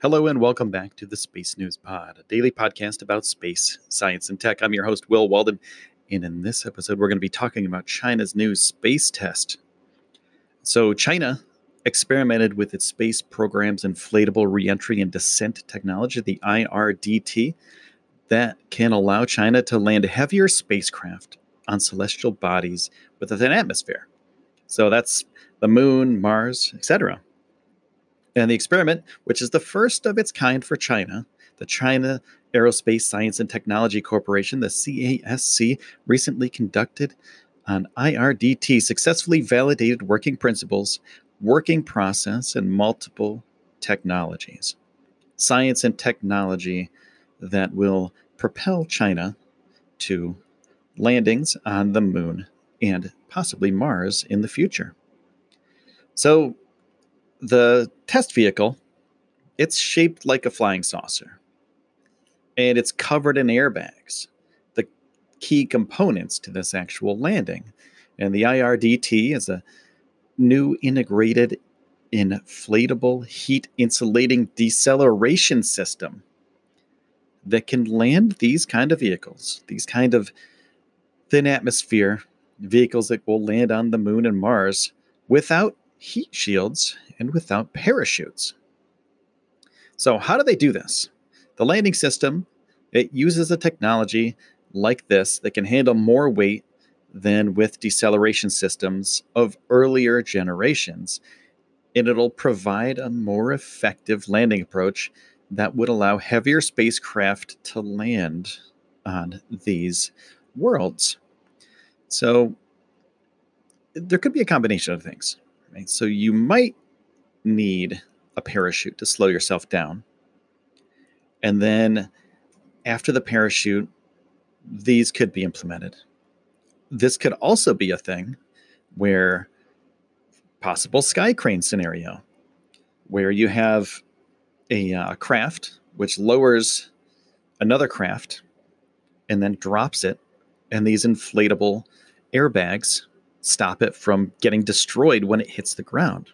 Hello and welcome back to the Space News Pod, a daily podcast about space, science, and tech. I'm your host, Will Walden, and in this episode, we're going to be talking about China's new space test. So China experimented with its space program's inflatable reentry and descent technology, the IRDT, that can allow China to land heavier spacecraft on celestial bodies with a thin atmosphere. So that's the moon, Mars, etc. And the experiment, which is the first of its kind for China, the China Aerospace Science and Technology Corporation, the CASC, recently conducted on IRDT, successfully validated working principles, working process, and multiple technologies. Science and technology that will propel China to landings on the moon and possibly Mars in the future. So the test vehicle, it's shaped like a flying saucer, and it's covered in airbags, the key components to this actual landing. And the IRDT is a new integrated inflatable heat insulating deceleration system that can land these kind of vehicles, these kind of thin atmosphere vehicles that will land on the moon and Mars without heat shields and without parachutes. So how do they do this? The landing system, it uses a technology like this that can handle more weight than with deceleration systems of earlier generations, and it'll provide a more effective landing approach that would allow heavier spacecraft to land on these worlds. So there could be a combination of things, right? So you might need a parachute to slow yourself down. And then after the parachute, these could be implemented. This could also be a thing where possible sky crane scenario, where you have a craft which lowers another craft and then drops it, and these inflatable airbags stop it from getting destroyed when it hits the ground.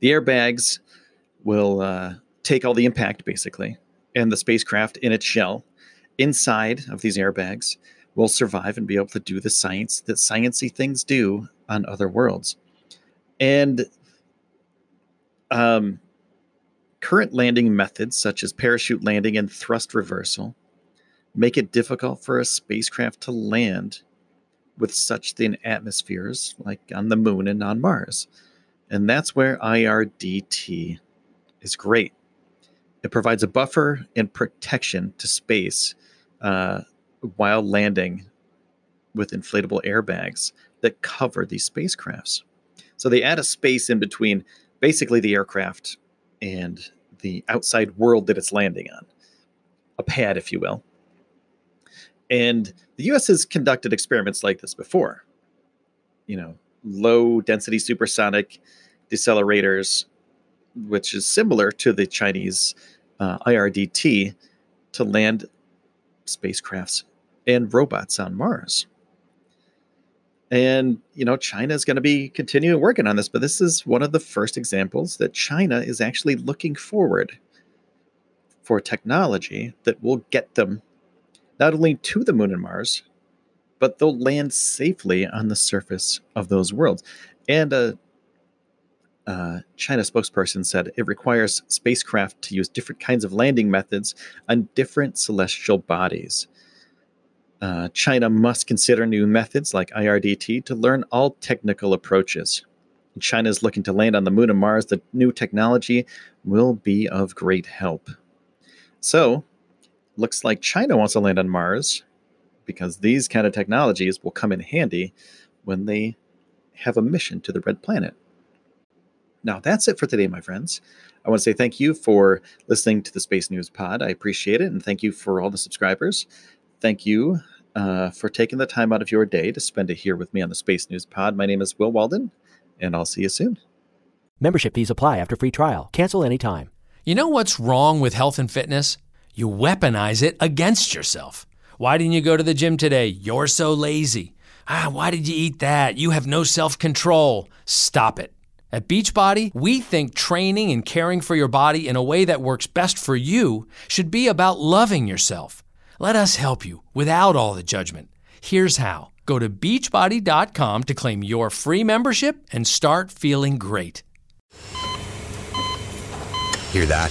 The airbags will take all the impact, basically, and the spacecraft in its shell inside of these airbags will survive and be able to do the science that sciencey things do on other worlds. And current landing methods, such as parachute landing and thrust reversal, make it difficult for a spacecraft to land with such thin atmospheres like on the moon and on Mars. And that's where IRDT is great. It provides a buffer and protection to space while landing with inflatable airbags that cover these spacecrafts. So they add a space in between basically the aircraft and the outside world that it's landing on, a pad, if you will. And the U.S. has conducted experiments like this before, low-density supersonic decelerators, which is similar to the Chinese IRDT, to land spacecrafts and robots on Mars. And, China is going to be continuing working on this, but this is one of the first examples that China is actually looking forward for technology that will get them not only to the moon and Mars, but they'll land safely on the surface of those worlds. And China spokesperson said it requires spacecraft to use different kinds of landing methods on different celestial bodies. China must consider new methods like IRDT to learn all technical approaches. China is looking to land on the moon and Mars. The new technology will be of great help. So, looks like China wants to land on Mars because these kind of technologies will come in handy when they have a mission to the red planet. Now, that's it for today, my friends. I want to say thank you for listening to the Space News Pod. I appreciate it, and thank you for all the subscribers. Thank you for taking the time out of your day to spend it here with me on the Space News Pod. My name is Will Walden, and I'll see you soon. Membership fees apply after free trial. Cancel anytime. You know what's wrong with health and fitness? You weaponize it against yourself. Why didn't you go to the gym today? You're so lazy. Why did you eat that? You have no self-control. Stop it. At Beachbody, we think training and caring for your body in a way that works best for you should be about loving yourself. Let us help you without all the judgment. Here's how. Go to beachbody.com to claim your free membership and start feeling great. Hear that?